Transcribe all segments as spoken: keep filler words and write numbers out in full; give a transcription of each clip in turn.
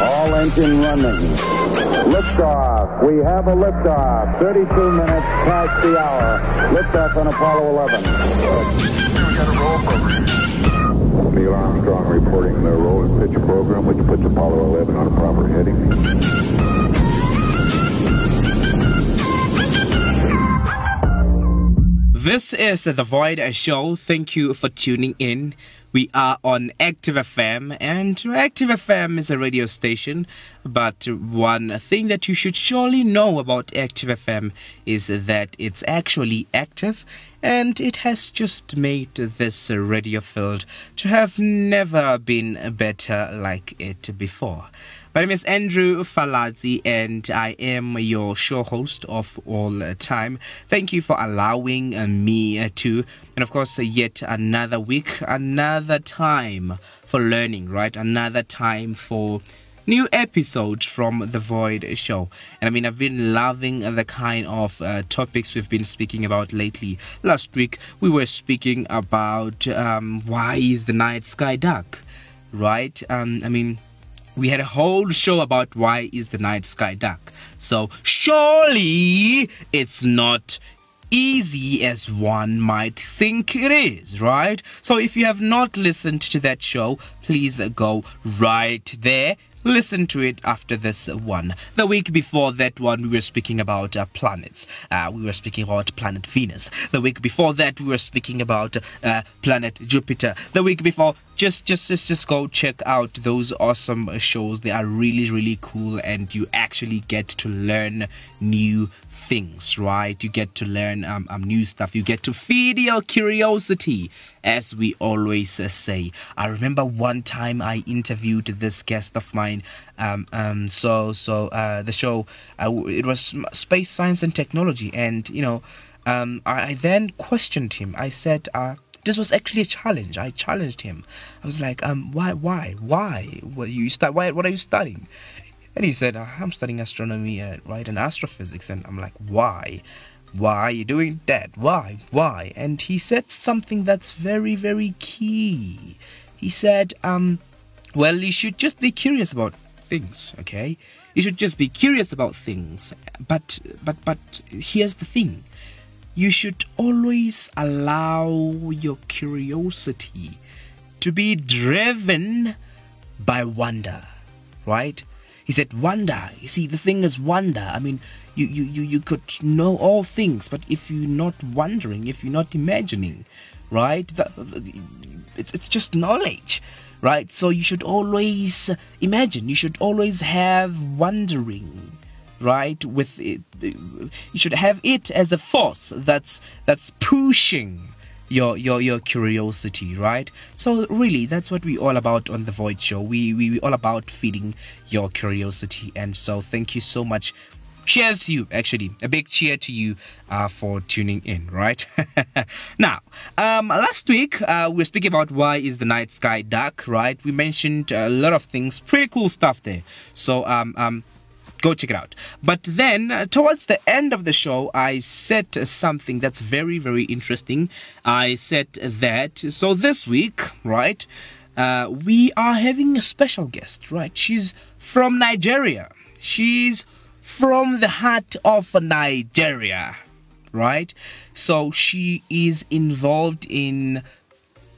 All engine running. Liftoff. We have a liftoff. thirty-two minutes past the hour. Liftoff on Apollo eleven. We got a roll program. Neil Armstrong reporting the roll and pitch program, which puts Apollo eleven on a proper heading. This is The Void Show. Thank you for tuning in. We are on Active F M, and Active F M is a radio station, but one thing that you should surely know about Active F M is that it's actually active, and it has just made this radio field to have never been better like it before. My name is Andrew Falazi, and I am your show host of all time. Thank you for allowing me to, and of course, yet another week, another time for learning, right? Another time for new episodes from The Void Show. And I mean, I've been loving the kind of uh, topics we've been speaking about lately. Last week, we were speaking about um, why is the night sky dark, right? Um, I mean... We had a whole show about why is the night sky dark. So surely it's not easy as one might think it is, right? So if you have not listened to that show, please go right there. Listen to it after this one. The week before that one, we were speaking about uh, planets. Uh, we were speaking about planet Venus. The week before that, we were speaking about uh, planet Jupiter. The week before, just, just, just, just go check out those awesome shows. They are really, really cool, and you actually get to learn new things, right? You get to learn um, um new stuff. You get to feed your curiosity, as we always uh, say. I remember one time I interviewed this guest of mine. Um, um, so, so uh, the show uh, it was space science and technology, and you know, um, I, I then questioned him. I said, uh, this was actually a challenge. I challenged him. I was like, um, why, why, why? What you start? Why? What are you studying? And he said, I'm studying astronomy, uh, right, and astrophysics. And I'm like, why? Why are you doing that? Why? Why? And he said something that's very, very key. He said, um, well, you should just be curious about things, okay? You should just be curious about things. But, but, but here's the thing. You should always allow your curiosity to be driven by wonder, right? He said, wonder. You see, the thing is wonder. I mean, you, you, you, you could know all things, but if you're not wondering, if you're not imagining, right, that, it's, it's just knowledge, right? So you should always imagine. You should always have wondering, right? With it, you should have it as a force that's, that's pushing Your, your your curiosity, right? So really, that's what we're all about on The Void Show. We, we, we're all about feeding your curiosity. And so thank you so much. Cheers to you, actually. A big cheer to you uh, for tuning in, right? Now, um, last week, uh, we were speaking about why is the night sky dark, right? We mentioned a lot of things. Pretty cool stuff there. So, um, um, go check it out. But then, uh, towards the end of the show, I said uh, something that's very, very interesting. I said that, so this week, right, uh, we are having a special guest, right? She's from Nigeria. She's from the heart of Nigeria, right? So she is involved in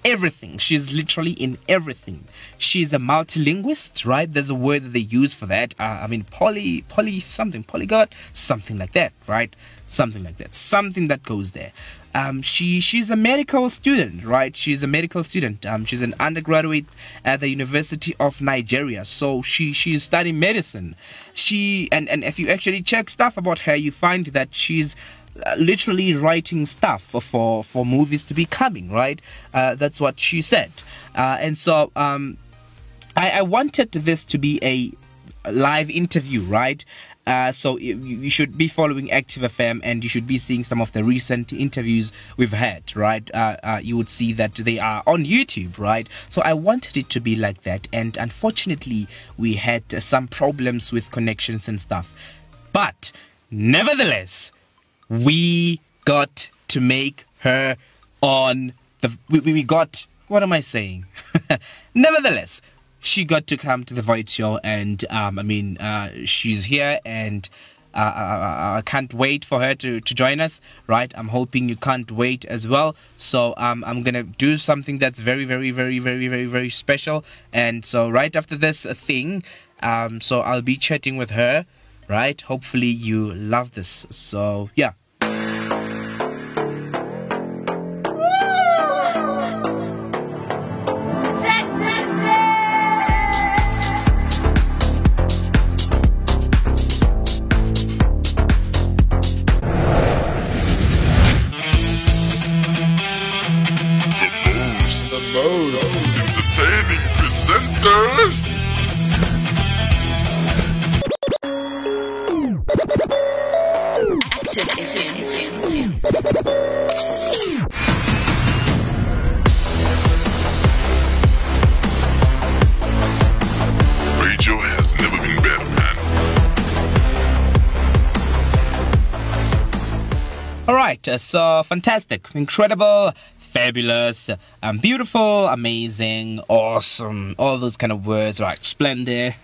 everything. She's literally in everything. She's a multilinguist, right? There's a word that they use for that. Uh, I mean, poly, poly something, polyglot, something like that, right? Something like that. Something that goes there. Um, she she's a medical student, right? She's a medical student. Um, she's an undergraduate at the University of Nigeria. So she she's studying medicine. She and and if you actually check stuff about her, you find that she's literally writing stuff for for movies to be coming, right? Uh, that's what she said. Uh, and so um, I, I wanted this to be a live interview, right? Uh, so you, you should be following Active F M, and you should be seeing some of the recent interviews we've had, right? Uh, uh, you would see that they are on YouTube, right? So I wanted it to be like that, and unfortunately we had some problems with connections and stuff. But nevertheless, we got to make her on the... We, we got... What am I saying? Nevertheless, she got to come to the Void Show, and um, I mean, uh, she's here, and uh, I, I can't wait for her to, to join us, right? I'm hoping you can't wait as well. So um, I'm going to do something that's very, very, very, very, very, very special. And so right after this thing, um, so I'll be chatting with her, right? Hopefully you love this. So, yeah. So fantastic, incredible, fabulous, um, beautiful, amazing, awesome, all those kind of words, right? Splendid.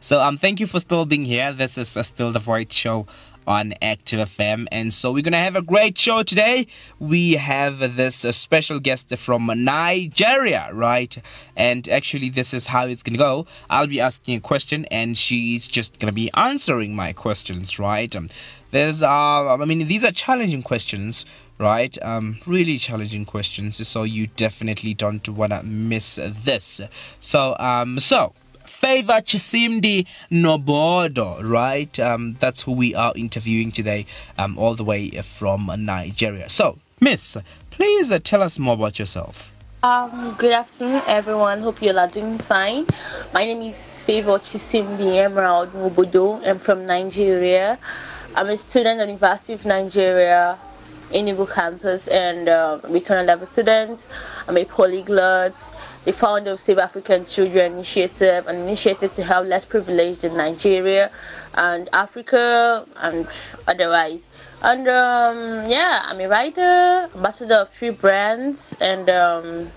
So um, thank you for still being here. This is uh, still The Void Show on Active F M, and so we're going to have a great show today. We have this uh, special guest from Nigeria, right? And actually, this is how it's going to go. I'll be asking a question, and she's just going to be answering my questions, right? Um, There's, uh, I mean, these are challenging questions, right? Um, really challenging questions. So you definitely don't want to miss this. So, um, so Favour Chisimdi Nwobodo, right? Um, that's who we are interviewing today, um, all the way from Nigeria. So, Miss, please uh, tell us more about yourself. Um, good afternoon, everyone. Hope you all are doing fine. My name is Favour Chisimdi Nwobodo. I'm from Nigeria. I'm a student at the University of Nigeria, Enugu campus, and uh, return level student. I'm a polyglot, the founder of Save African Children Initiative, an initiative to help less privileged in Nigeria and Africa and otherwise. And um, yeah, I'm a writer, ambassador of three brands, and um,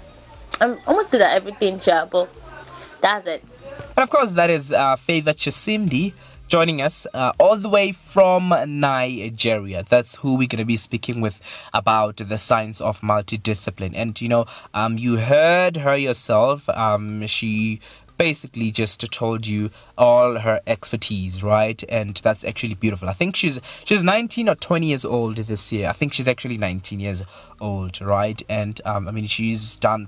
I'm almost good at everything, but that's it. And of course, that is uh, Favour Chisimdi, joining us uh, all the way from Nigeria. That's who we're going to be speaking with about the science of multidiscipline. And, you know, um, you heard her yourself. Um, she basically just told you all her expertise, right? And that's actually beautiful. I think she's she's nineteen or twenty years old this year. I think she's actually nineteen years old, right? And, um, I mean, she's done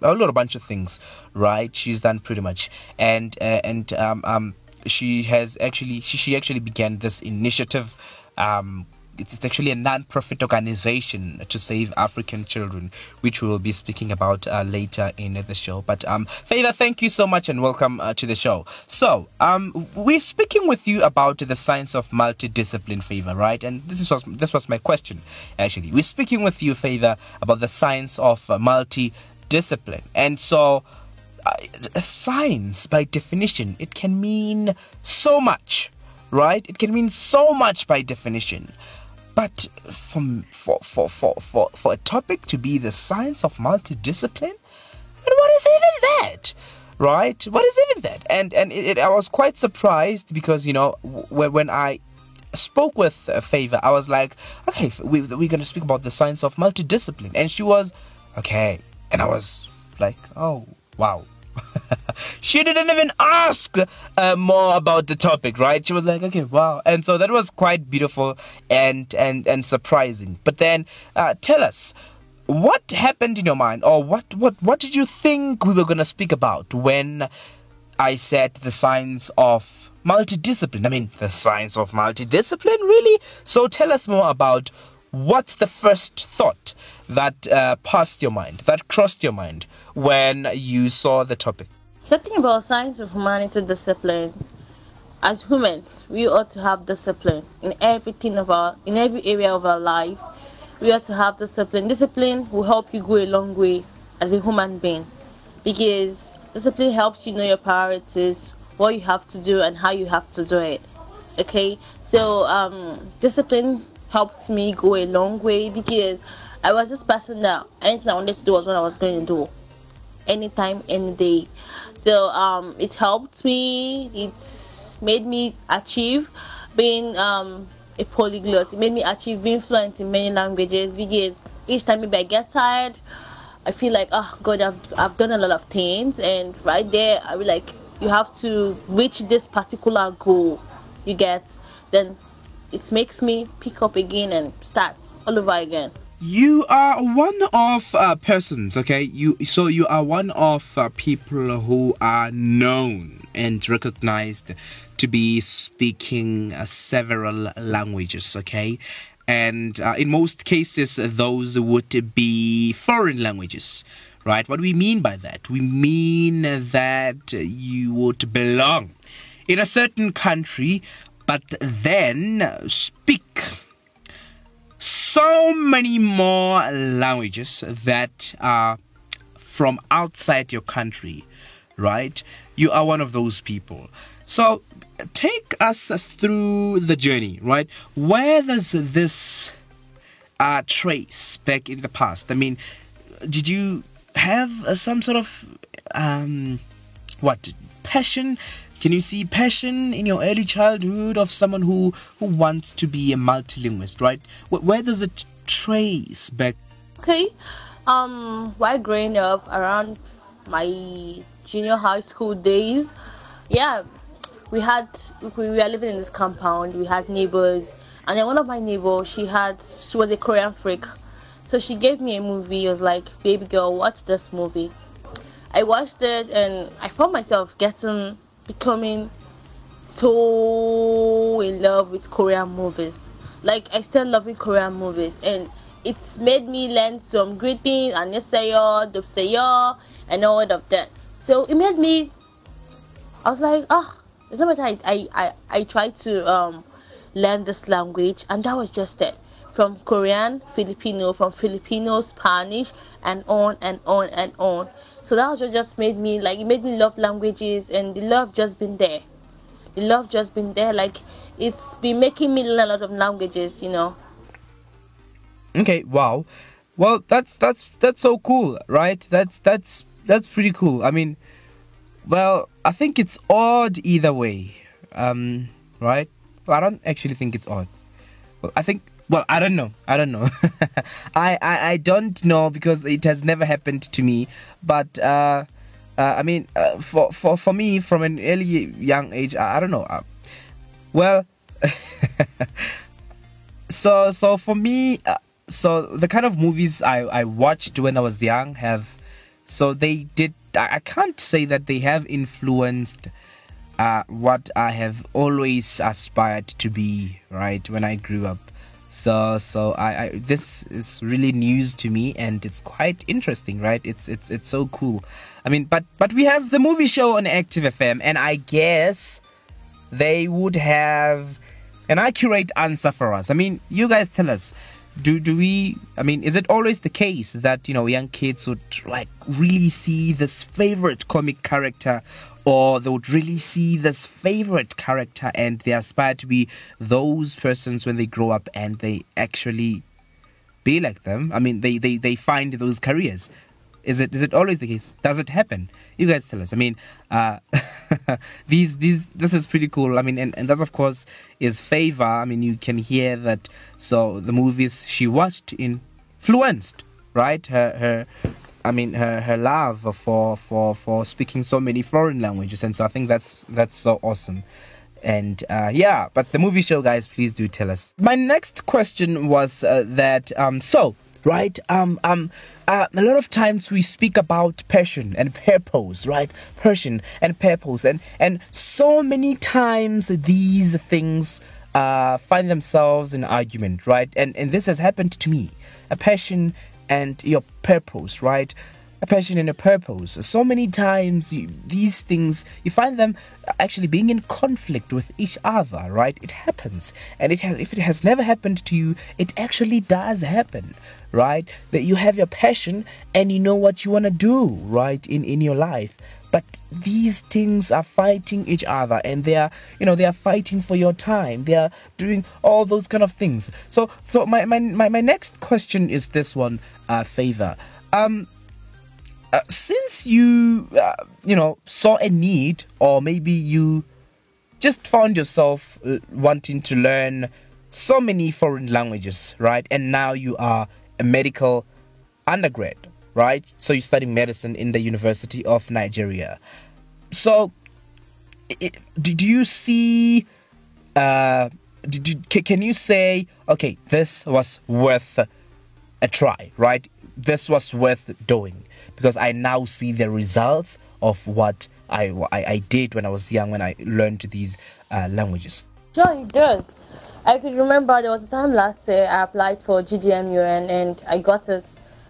a lot of bunch of things, right? She's done pretty much. And, uh, and, um, um, she has actually she, she actually began this initiative. Um it's actually a non-profit organization to save African children, which we will be speaking about uh, later in the show. But um Favour, thank you so much and welcome uh, to the show. So um we're speaking with you about the science of multidiscipline, Favour, right? And this is what, this was my question actually. We're speaking with you, Favour, about the science of uh, multidiscipline. And so Uh, science, by definition, it can mean so much, right? It can mean so much by definition. But from, for, for, for, for, for a topic to be the science of multidiscipline, and what is even that, right? What is even that? And, and it, it, I was quite surprised because, you know, w when I spoke with uh, Favour, I was like, okay, we, we're going to speak about the science of multidiscipline. And she was, okay. And I was like, oh, wow. She didn't even ask uh, more about the topic, right? She was like, okay, wow. And so that was quite beautiful and and and surprising. But then uh, tell us, what happened in your mind, or what what what did you think we were going to speak about when I said the science of multidiscipline? I mean, the science of multidiscipline, really? So tell us more about what's the first thought that uh, passed your mind, that crossed your mind when you saw the topic? Something about science of humanity discipline. As humans, we ought to have discipline in everything of our, in every area of our lives. We ought to have discipline. Discipline will help you go a long way as a human being, because discipline helps you know your priorities, what you have to do and how you have to do it. Okay, so um, discipline helped me go a long way, because I was this person that anything I wanted to do was what I was going to do. anytime, any day. So um, it helped me. It made me achieve being um, a polyglot. It made me achieve being fluent in many languages, because each time maybe I get tired, I feel like, oh God, I've, I've done a lot of things. And right there, I was like, you have to reach this particular goal, you get. Then it makes me pick up again and start all over again. You are one of uh, persons, okay? You so you are one of uh, people who are known and recognized to be speaking uh, several languages, okay? And uh, in most cases, those would be foreign languages, right? What do we mean by that? We mean that you would belong in a certain country, but then speak so many more languages that are from outside your country, right? You are one of those people. So take us through the journey, right? Where does this uh, trace back in the past? I mean, did you have some sort of, um, what, passion? Can you see passion in your early childhood of someone who, who wants to be a multilinguist, right? Where does it trace back? Okay, um, while growing up around my junior high school days, yeah, we had, we were living in this compound, we had neighbors, and then one of my neighbors, she had, she was a Korean freak. So she gave me a movie. I was like, baby girl, watch this movie. I watched it and I found myself getting, becoming so in love with Korean movies. Like, I still loving Korean movies, and it's made me learn some greetings, annyeonghaseyo, dobseyo, and all of that. So it made me, I was like, oh, it's not matter, I, I, I tried to um, learn this language, and that was just it. From Korean, Filipino, from Filipino, Spanish, and on and on and on. So that also just made me, like, it made me love languages, and the love just been there. The love just been there, like, it's been making me learn a lot of languages, you know. Okay, wow. Well, that's, that's, that's so cool, right? That's, that's, that's pretty cool. I mean, well, I think it's odd either way, um, right? Well, I don't actually think it's odd. Well, I think, Well, I don't know. I don't know. I, I, I don't know, because it has never happened to me. But, uh, uh, I mean, uh, for, for, for me, from an early young age, I, I don't know. Uh, well, so so for me, uh, so the kind of movies I, I watched when I was young have, so they did, I, I can't say that they have influenced uh, what I have always aspired to be, right, when I grew up. So, so I, I this is really news to me, and it's quite interesting, right? It's it's it's so cool. I mean, but but we have the movie show on Active F M, and I guess they would have an accurate answer for us. I mean, you guys tell us. Do do we? I mean, is it always the case that, you know, young kids would like really see this favorite comic character, or they would really see this favorite character, and they aspire to be those persons when they grow up, and they actually be like them? I mean, they, they, they find those careers. Is it is it always the case? Does it happen? You guys tell us. I mean, uh, these these this is pretty cool. I mean, and, and that, of course, is Favour. I mean, you can hear that. So the movies she watched influenced, right? Her her. I mean, her, her love for, for, for speaking so many foreign languages. And so I think that's that's so awesome. And uh, yeah, but the movie show, guys, please do tell us. My next question was uh, that, um, so, right, um, um, uh, a lot of times we speak about passion and purpose, right? Passion and purpose. And, and so many times these things uh, find themselves in argument, right? And, and this has happened to me. A passion and your purpose, right? A passion and a purpose. So many times you, these things, you find them actually being in conflict with each other, right? It happens. And it has, if it has never happened to you, it actually does happen, right? That you have your passion and you know what you want to do, right, in, in your life. But these things are fighting each other, and they are, you know, they are fighting for your time. They are doing all those kind of things. So, so my, my, my, my next question is this one, uh, Favour. Um, uh, since you, uh, you know, saw a need, or maybe you just found yourself wanting to learn so many foreign languages, right? And now you are a medical undergrad, right? So you study medicine in the University of Nigeria. So, it, did you see? Uh, did you, can you say, okay, this was worth a try, right? This was worth doing because I now see the results of what I I, I did when I was young when I learned these uh, languages. Sure, it does. I could remember there was a time last year I applied for G D M U N and I got it.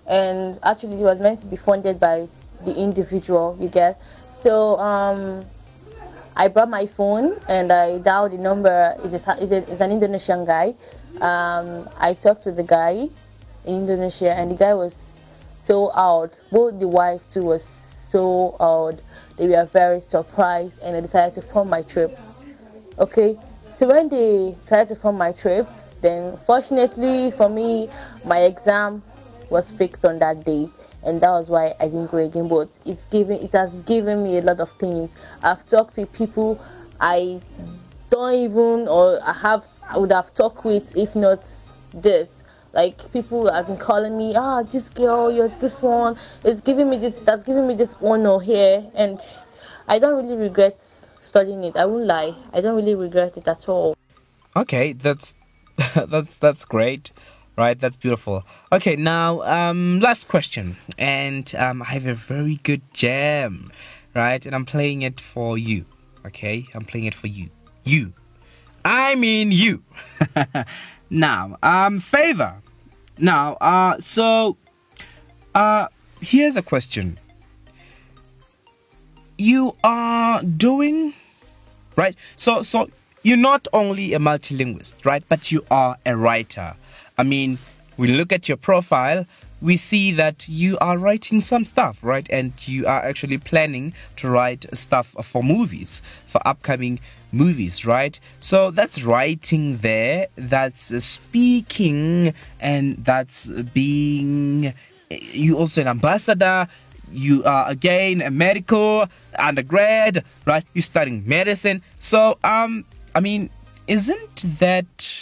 And actually, it was meant to be funded by the individual, you get. So um, I brought my phone and I dialed the number. It's, a, it's, a, it's an Indonesian guy. Um, I talked with the guy in Indonesia, and the guy was so old. Both the wife too was so old. They were very surprised, and I decided to fund my trip. Okay. So when they tried to fund my trip, then fortunately for me, my exam was fixed on that day, and that was why I didn't go again. But it's given, it has given me a lot of things. I've talked to people I don't even, or I have, I would have talked with if not this. Like people have been calling me, ah, oh, this girl, you're this one. It's giving me this. That's giving me this honor here, and I don't really regret studying it. I won't lie, I don't really regret it at all. Okay, that's that's that's great, right? That's beautiful. Okay, now um last question, and um I have a very good jam, right? And I'm playing it for you. Okay, I'm playing it for you. You, I mean you. Now, um Favour. Now, uh so uh here's a question. You are doing, right? So, so you're not only a multilinguist, right? But you are a writer. I mean, we look at your profile, we see that you are writing some stuff, right? And you are actually planning to write stuff for movies, for upcoming movies, right? So that's writing there, that's speaking, and that's being, you also an ambassador. You are again a medical undergrad, right? You're studying medicine. So, um, I mean, isn't that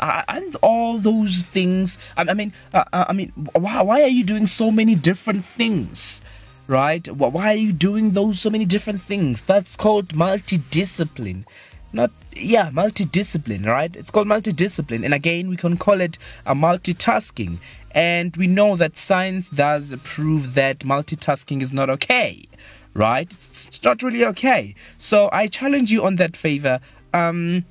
uh, and all those things? I, I mean, uh, I mean, why, why are you doing so many different things, right? Why are you doing those so many different things? That's called multidiscipline. Not yeah, multidiscipline, right? It's called multidiscipline, and again, we can call it a multitasking. And we know that science does prove that multitasking is not okay, right? It's not really okay. So I challenge you on that, Favour. Um,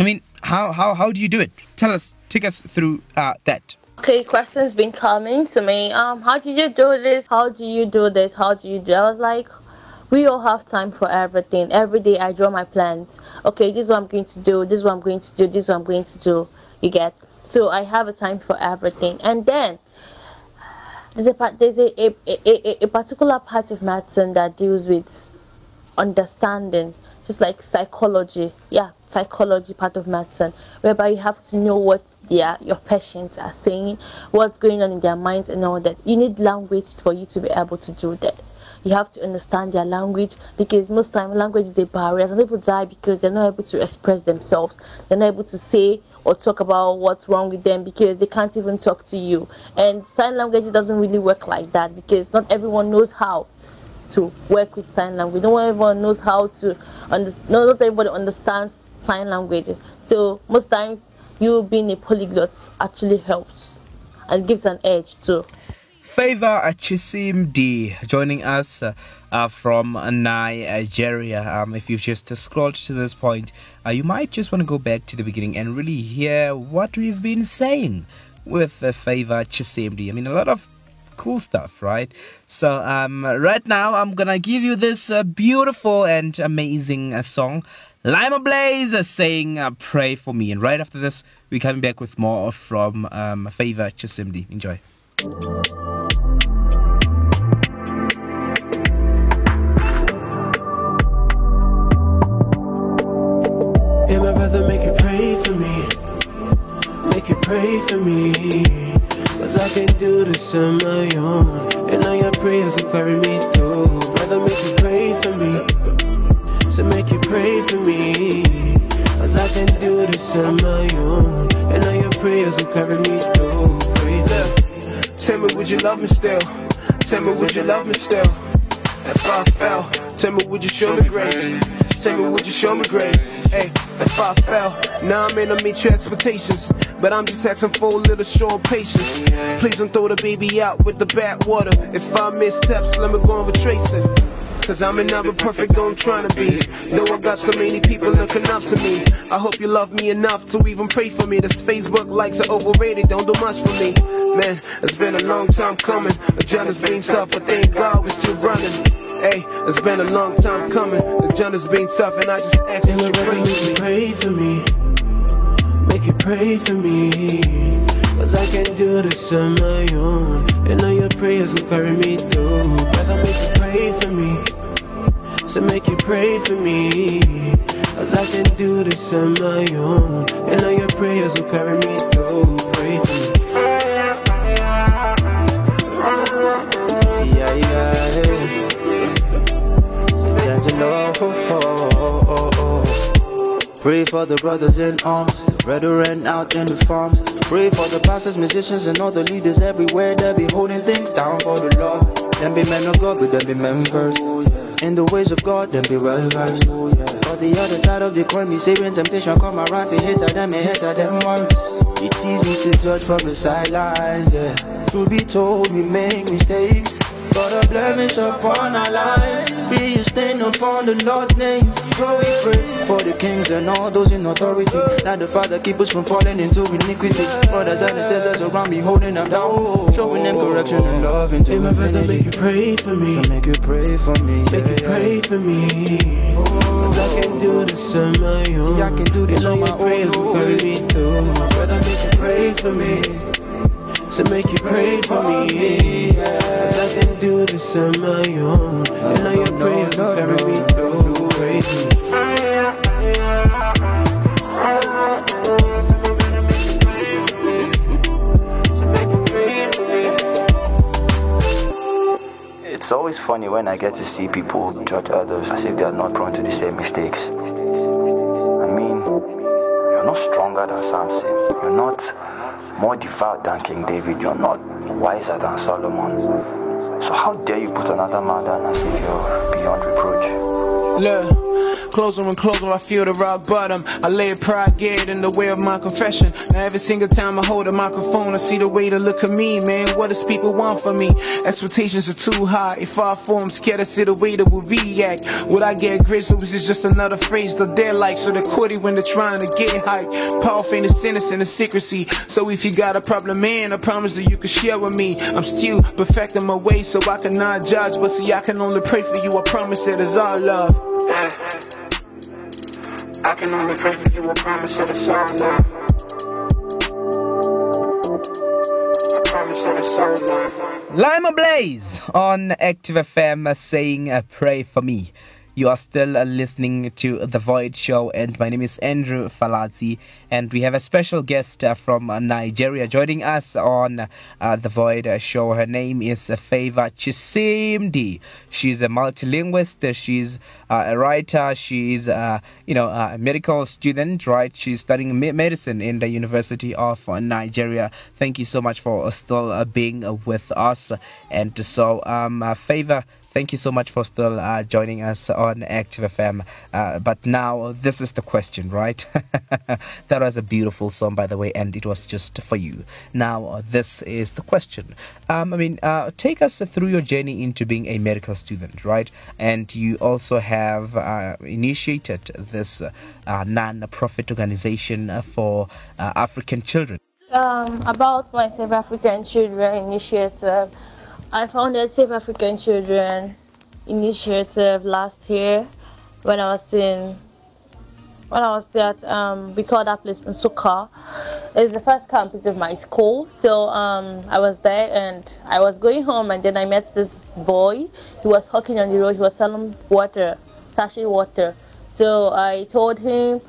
I mean, how how how do you do it? Tell us, take us through uh, that. Okay, questions been coming to me. Um, how did you do this? How do you do this? How do you do? I was like, we all have time for everything. Every day I draw my plans. Okay, this is what I'm going to do. This is what I'm going to do. This is what I'm going to do. You get. So I have a time for everything. And then there's a there's a, a, a, a particular part of medicine that deals with understanding, just like psychology. Yeah, psychology part of medicine, whereby you have to know what their your patients are saying, what's going on in their minds and all that. You need language for you to be able to do that. You have to understand their language, because most time language is a barrier. Some people die because they're not able to express themselves. They're not able to say or talk about what's wrong with them because they can't even talk to you. And sign language doesn't really work like that, because not everyone knows how to work with sign language. Not everyone knows how to understand. No, not everybody understands sign language. So most times, you being a polyglot actually helps and gives an edge too. Favour Chisimdi joining us uh, uh, from Nigeria. Um, if you've just scrolled to this point, uh, you might just want to go back to the beginning and really hear what we've been saying with uh, Favour Chisimdi. I mean, a lot of cool stuff, right? So um, right now, I'm going to give you this uh, beautiful and amazing uh, song. Lima Blaze saying uh, Pray For Me. And right after this, we're coming back with more from um, Favour Chisimdi. Enjoy. Hey, my brother, make it pray for me. Make it pray for me. Cause I can do this on my own. And know your prayers will carry me through. Brother, make you pray for me. So make you pray for me. Cause I can do this on my own. And know your prayers will carry me through. Look, tell me, would you love me still? Tell me, would you love me still? If I fell, tell me, would you show me grace? Tell me, would you show me grace? Hey, if I fell, now I may not meet your expectations, but I'm just asking for a little show of patience. Please don't throw the baby out with the bad water. If I missteps, let me go and retrace it. Cause I'm not perfect though I'm trying to be. Though I got so many people looking up to me. I hope you love me enough to even pray for me. This Facebook likes are overrated, don't do much for me. Man, it's been a long time coming. The journey's been tough, but thank God we're still running. Hey, it's been a long time coming. The journey's been tough, and I just asked you to pray, make you pray for me. Make you pray for me. Cause I can't do this on my own. And all your prayers will carry me through. Brother, make you pray for me. So make you pray for me. Cause I can't do this on my own. And all your prayers will carry me through. Pray for me. Yeah, yeah, hey. Oh, oh, oh, oh, oh. Pray for the brothers in arms, the brethren out in the farms. Pray for the pastors, musicians, and all the leaders everywhere that be holding things down for the Lord. Them be men of God, but them be men first. In the ways of God, them be well versed. On the other side of the coin, we say when temptation come around, we hate them, we hate them worse. It's easy to judge from the sidelines, yeah. To be told we make mistakes. For the blemish upon our lives, be a stain upon the Lord's name. So we pray for the kings and all those in authority. Now the Father keep us from falling into iniquity. Brothers and sisters around me holding them down, showing them correction and love into infinity. Hey, my brother, make you pray for me. So make you pray for me. Make you pray for me. Cause I can do this on my own. I can do this on my own. Prayers will carry me through. My brother, make you pray for me. So make you pray for me, yeah. Cause I can do this on my own. And now your prayers will carry me through. Pray for me. It's always funny when I get to see people judge others as if they are not prone to the same mistakes. I mean, you're not stronger than Samson. You're not more devout than King David, you're not wiser than Solomon. So how dare you put another man down as if you're beyond reproach? Look, closer and closer I feel the rock bottom. I lay pride geared in the way of my confession. Now every single time I hold a microphone, I see the way to look at me, man. What does people want from me? Expectations are too high. If I form scared, I see the way that will react. Would I get grizzled? This is just another phrase that they're like. So they're quitting when they're trying to get hype. Power ain't the innocent and secrecy. So if you got a problem, man, I promise that you can share with me. I'm still perfecting my way, so I cannot judge. But see, I can only pray for you. I promise that it's all love. Yeah. I can only pray for you, I promise that it's all love. I promise that it's all love. Lima Blaze on Active F M saying uh, pray for me. You are still uh, listening to The Void Show, and my name is Andrew Falazi, and we have a special guest uh, from uh, Nigeria joining us on uh, The Void Show. Her name is uh, Favour Chisimdi. She's a multilinguist. She's uh, a writer. She's uh, you know a medical student, right? She's studying me- medicine in the University of uh, Nigeria. Thank you so much for uh, still uh, being uh, with us, and so um, uh, Favour, thank you so much for still uh, joining us on Active F M. Uh, but now, this is the question, right? That was a beautiful song, by the way, and it was just for you. Now, uh, this is the question. Um, I mean, uh, take us through your journey into being a medical student, right? And you also have uh, initiated this uh, uh, non-profit organization for uh, African children. Um, about my Save African Children Initiative. I founded Save African Children Initiative last year when I was in when I was there at um, we call that place Nsukka. It's the first campus of my school, so um, I was there and I was going home, and then I met this boy. He was hawking on the road. He was selling water, sachet water. So I told him,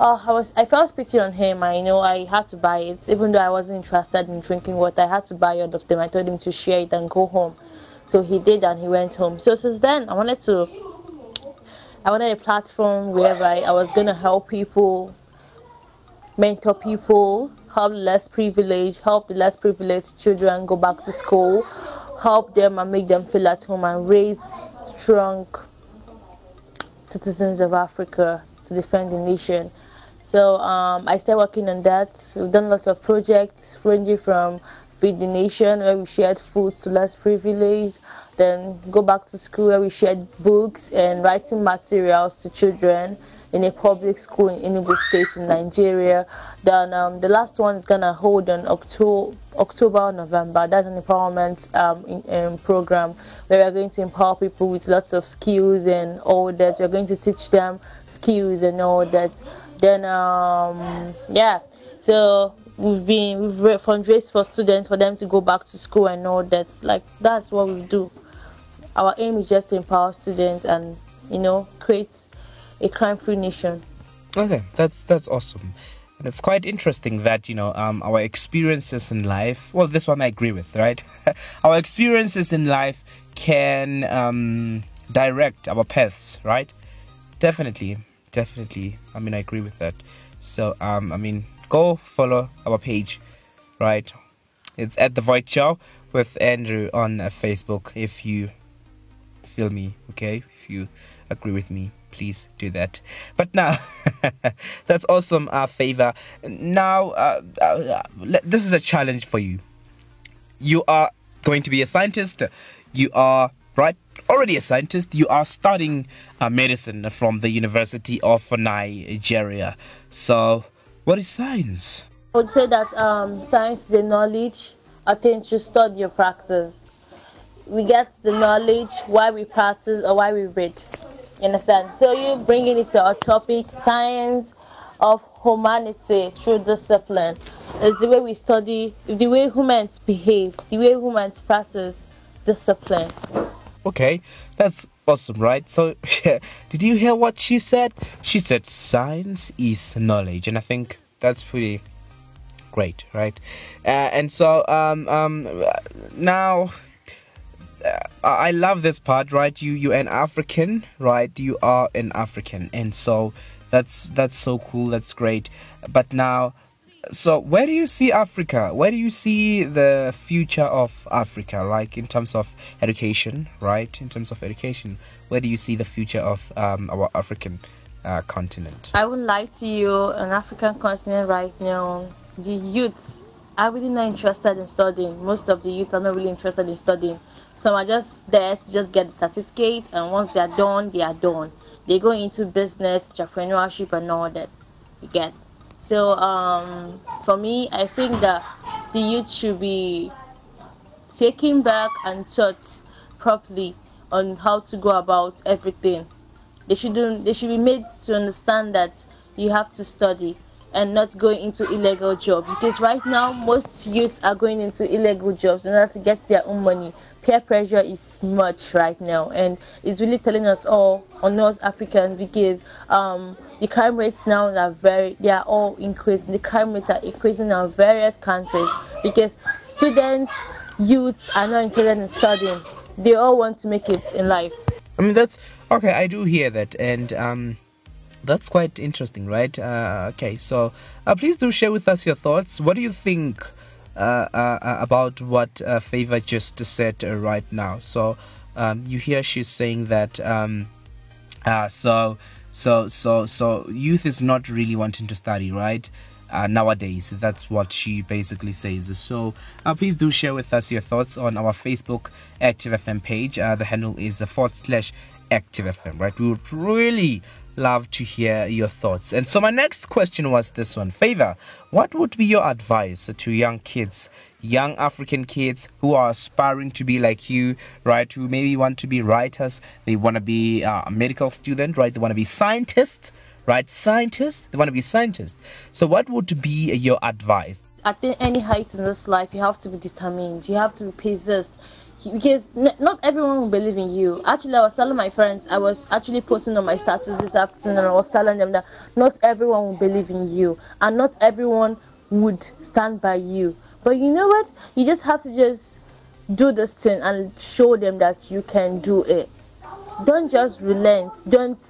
oh, I was I felt pity on him. I know I had to buy it, even though I wasn't interested in drinking water. I had to buy all of them. I told him to share it and go home. So he did, and he went home. So since then, I wanted to, I wanted a platform whereby I was going to help people, mentor people, help less privileged, help the less privileged children go back to school, help them and make them feel at home, and raise strong citizens of Africa to defend the nation. So um, I started working on that. We've done lots of projects ranging from Feed the Nation, where we shared food to less privileged, then Go Back to School, where we shared books and writing materials to children in a public school in Enugu State in Nigeria. Then um, the last one is gonna hold on October, October, November. That's an empowerment um, in, in program where we're going to empower people with lots of skills and all that. We're going to teach them skills and all that. Then um, yeah, so we've been we've fundraised for students for them to go back to school and all that. Like, that's what we do. Our aim is just to empower students and, you know, create a crime-free nation. Okay, that's that's awesome. And it's quite interesting that, you know, um, our experiences in life, well, this one I agree with, right? Our experiences in life can um, direct our paths, right? Definitely, definitely. I mean, I agree with that. So, um, I mean, go follow our page, right? It's at The Void Show with Andrew on uh, Facebook if you feel me, okay? If you agree with me, please do that. But now, that's awesome, uh, Favour. Now, uh, uh, this is a challenge for you. You are going to be a scientist. You are, right, already a scientist. You are studying uh, medicine from the University of Nigeria. So, what is science? I would say that um, science is a knowledge attained through study or practice. We get the knowledge why we practice or why we read. You understand? So you bring it to our topic, science of humanity through discipline. It's the way we study, the way humans behave, the way humans practice discipline. Okay, that's awesome, right? So, did you hear what she said? She said science is knowledge, and I think that's pretty great, right? Uh, and so, um, um, now... Uh, I love this part, right? You you're an African, right? You are an African, and so that's that's so cool. That's great. But now, so where do you see Africa? Where do you see the future of Africa? Like in terms of education, right? In terms of education, where do you see the future of um, our African uh, continent? I would like to you an African continent right now. The youths are really not interested in studying. Most of the youth are not really interested in studying. Some are just there to just get the certificate, and once they are done, they are done. They go into business, entrepreneurship, and all that. You get. So um, for me, I think that the youth should be taken back and taught properly on how to go about everything. They shouldn't. They should be made to understand that you have to study and not going into illegal jobs, because right now most youths are going into illegal jobs in order to get their own money. Peer pressure is much right now, and it's really telling us all on us Africans, because um, the crime rates now are very, they are all increasing. The crime rates are increasing in various countries because students, youths are not interested in studying. They all want to make it in life. I mean, that's okay. I do hear that, and um, that's quite interesting, right? Uh, okay, so uh, please do share with us your thoughts. What do you think Uh, uh, uh, about what uh, Favour just said uh, right now? So um, you hear she's saying that um, uh, so so so so youth is not really wanting to study, right? Uh, nowadays, that's what she basically says. So uh, please do share with us your thoughts on our Facebook Active F M page. Uh, the handle is uh, forward slash Active F M. Right, we would really love to hear your thoughts. And so my next question was this one. Favour, what would be your advice to young kids, young African kids who are aspiring to be like you, right? Who maybe want to be writers, they want to be uh, a medical student, right? They want to be scientists, right? Scientists, they want to be scientists. So what would be your advice? At any height in this life, you have to be determined. You have to persist. Because not everyone will believe in you. Actually, I was telling my friends, I was actually posting on my status this afternoon, and I was telling them that not everyone will believe in you, and not everyone would stand by you. But you know what? You just have to just do this thing and show them that you can do it. Don't just relent. Don't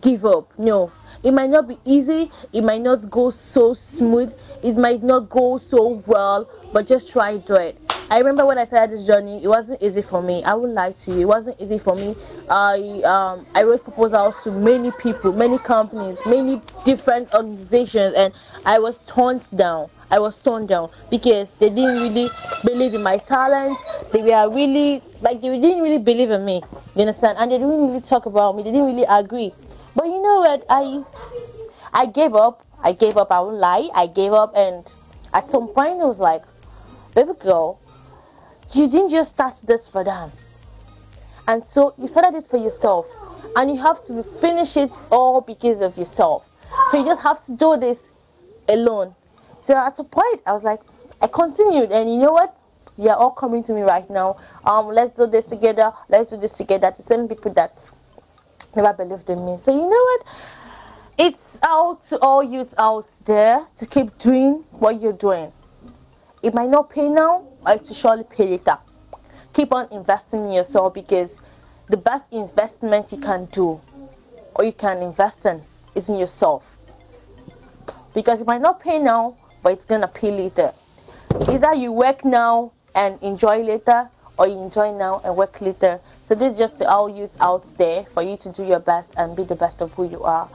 give up. No, it might not be easy. It might not go so smooth. It might not go so well, but just try to do it. I remember when I started this journey, it wasn't easy for me. I won't lie to you. It wasn't easy for me. I um I wrote proposals to many people, many companies, many different organizations, and I was torn down. I was torn down because they didn't really believe in my talent. They were really, like, they didn't really believe in me. You understand? And they didn't really talk about me. They didn't really agree. But you know what? I I gave up. I gave up. I won't lie. I gave up. And at some point, I was like, baby girl, you didn't just start this for them. And so you started it for yourself. And you have to finish it all because of yourself. So you just have to do this alone. So at a point, I was like, I continued, and you know what? You're all coming to me right now. Um, let's do this together. Let's do this together. The same people that never believed in me. So you know what? It's out to all youths out there to keep doing what you're doing. It might not pay now, but it will surely pay later. Keep on investing in yourself, because the best investment you can do, or you can invest in, is in yourself. Because it might not pay now, but it's gonna pay later. Either you work now and enjoy later, or you enjoy now and work later. So this is just to all youths out there, for you to do your best and be the best of who you are.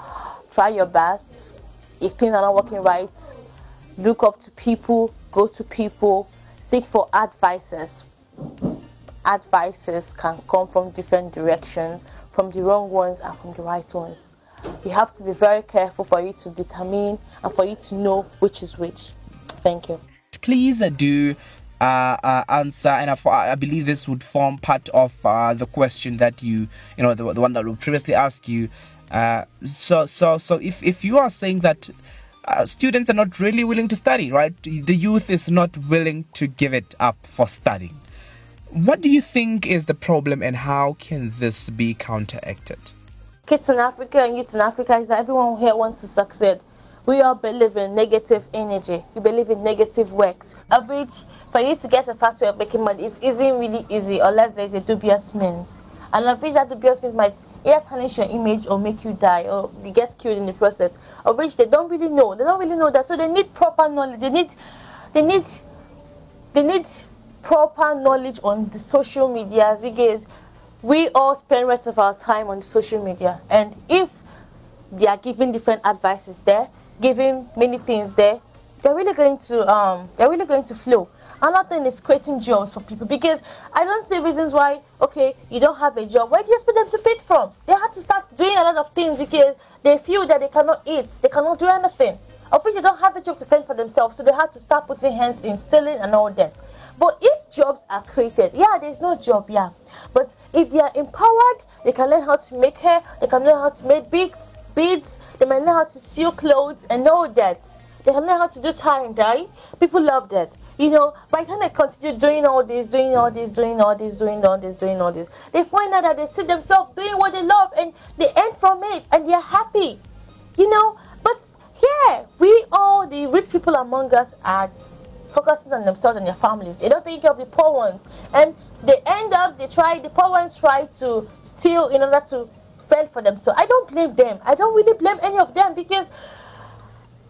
Try your best. If things are not working right, look up to people, go to people, seek for advices. Advices can come from different directions, from the wrong ones and from the right ones. You have to be very careful for you to determine and for you to know which is which. Thank you. Please do uh, uh, answer, and I, I believe this would form part of uh, the question that you, you know, the, the one that we previously asked you. Uh, so, so, so, if if you are saying that uh, students are not really willing to study, right? The youth is not willing to give it up for studying. What do you think is the problem, and how can this be counteracted? Kids in Africa and youth in Africa is that everyone here wants to succeed. We all believe in negative energy. We believe in negative works. Of which, for you to get a fast way of making money, it isn't really easy unless there's a dubious means. And of which that dubious means might either tarnish your image or make you die or you get killed in the process. Of which they don't really know. They don't really know that. So they need proper knowledge. They need, they need, they need proper knowledge on the social media, because we all spend rest of our time on social media, and if they are giving different advices there, giving many things there, they're really going to um they're really going to flow. Another thing is creating jobs for people, because I don't see reasons why, okay, you don't have a job. Where do you expect them to feed from? They had to start doing a lot of things because they feel that they cannot eat, they cannot do anything. Of which they don't have the job to fend for themselves, so they have to start putting hands in stealing and all that. But if jobs are created, yeah, there's no job, yeah. But if they are empowered, they can learn how to make hair, they can learn how to make beads, beads, they might learn how to sew clothes and all that. They can learn how to do tie and dye. People love that. You know, by the time they continue doing all this, doing all this, doing all this, doing all this, doing all this, they find out that they see themselves doing what they love and they earn from it and they are happy. You know, but yeah, we all, the rich people among us, are focusing on themselves and their families. They don't take care of the poor ones, and they end up, they try, the poor ones try to steal in order to fend for them. So I don't blame them. I don't really blame any of them, because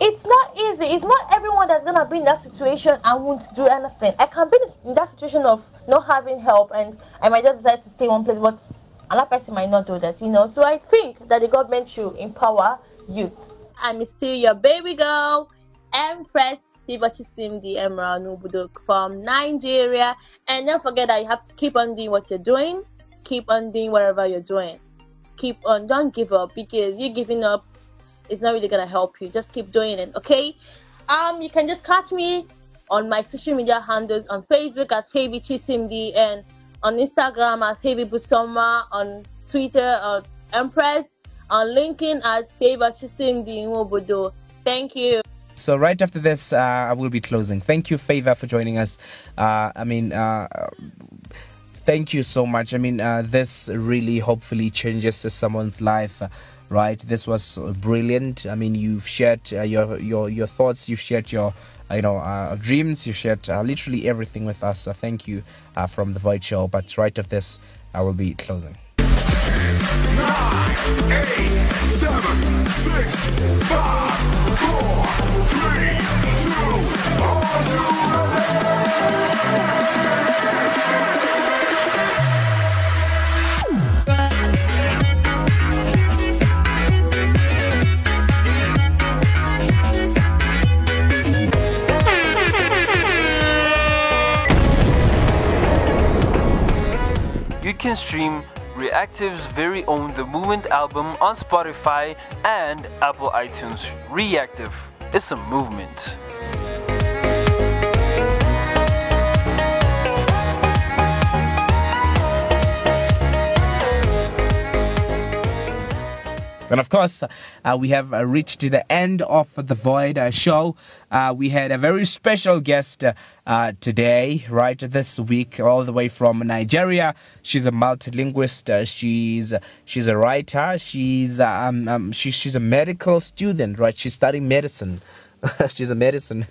it's not easy. It's not everyone that's going to be in that situation and won't do anything. I can be in that situation of not having help, and I might just decide to stay one place, but another person might not do that, you know. So I think that the government should empower youth. And it's still your baby girl, Empress Favour Chisimdi Nwobodo from Nigeria, and don't forget that you have to keep on doing what you're doing, keep on doing whatever you're doing, keep on, don't give up, because you giving up is not really gonna help you. Just keep doing it, okay? Um, you can just catch me on my social media handles on Facebook at Favour Chisimdi, and on Instagram at Favour Busoma, on Twitter at Empress, on LinkedIn at Favour Chisimdi Nwobodo. Thank you. So right after this, uh, I will be closing. Thank you, Favour, for joining us. Uh, I mean, uh, thank you so much. I mean, uh, this really hopefully changes someone's life, uh, right? This was brilliant. I mean, you've shared uh, your your your thoughts, you've shared your you know uh, dreams, you shared uh, literally everything with us. So thank you uh, from The Void Show. But right of this, I will be closing. You can stream Reactive's very own The Movement album on Spotify and Apple iTunes. Reactive, it's a movement. And of course, uh, we have uh, reached to the end of The Void uh, Show. Uh, we had a very special guest uh, uh, today, right, this week, all the way from Nigeria. She's a multilingualist. Uh, she's she's a writer. She's um, um she, she's a medical student, right? She's studying medicine. she's a medicine.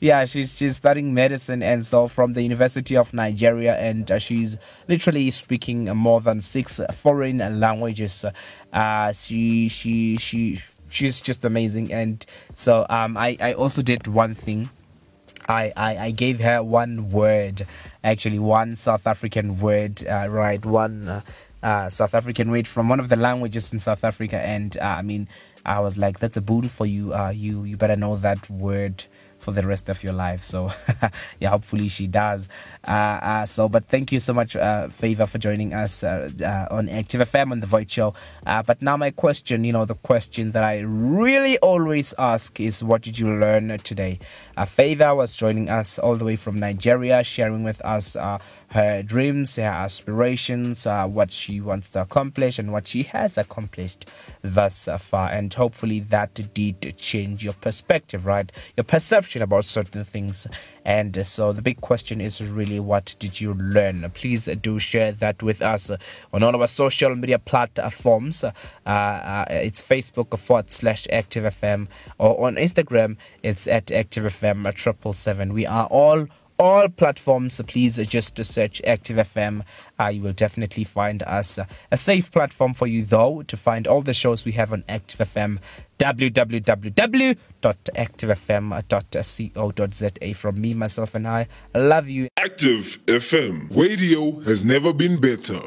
yeah, she's she's studying medicine, and so from the University of Nigeria, and uh, she's literally speaking more than six foreign languages. Uh, she she she she's just amazing, and so um, I I also did one thing. I, I, I gave her one word, actually one South African word, uh, right? One uh, uh, South African word from one of the languages in South Africa, and uh, I mean, I was like, that's a boon for you. Uh, you you better know that word for the rest of your life. So yeah, hopefully she does. Uh, uh, so, but thank you so much, uh, Favour, for joining us uh, uh, on Active F M on The Void Show. Uh, but now my question, you know, the question that I really always ask is, what did you learn today? Uh, Favour was joining us all the way from Nigeria, sharing with us uh, her dreams, her aspirations, uh, what she wants to accomplish and what she has accomplished thus far. And hopefully that did change your perspective, right? Your perception about certain things. And so the big question is really, what did you learn? Please do share that with us on all our social media platforms. Uh, uh, it's Facebook forward slash Active F M, or on Instagram it's at Active F M triple seven. We are all all platforms. Please just search Active F M. Uh, you will definitely find us. A safe platform for you though to find all the shows we have on Active F M. w w w dot active f m dot co dot z a. From me, myself and I, I love you. Active F M radio has never been better.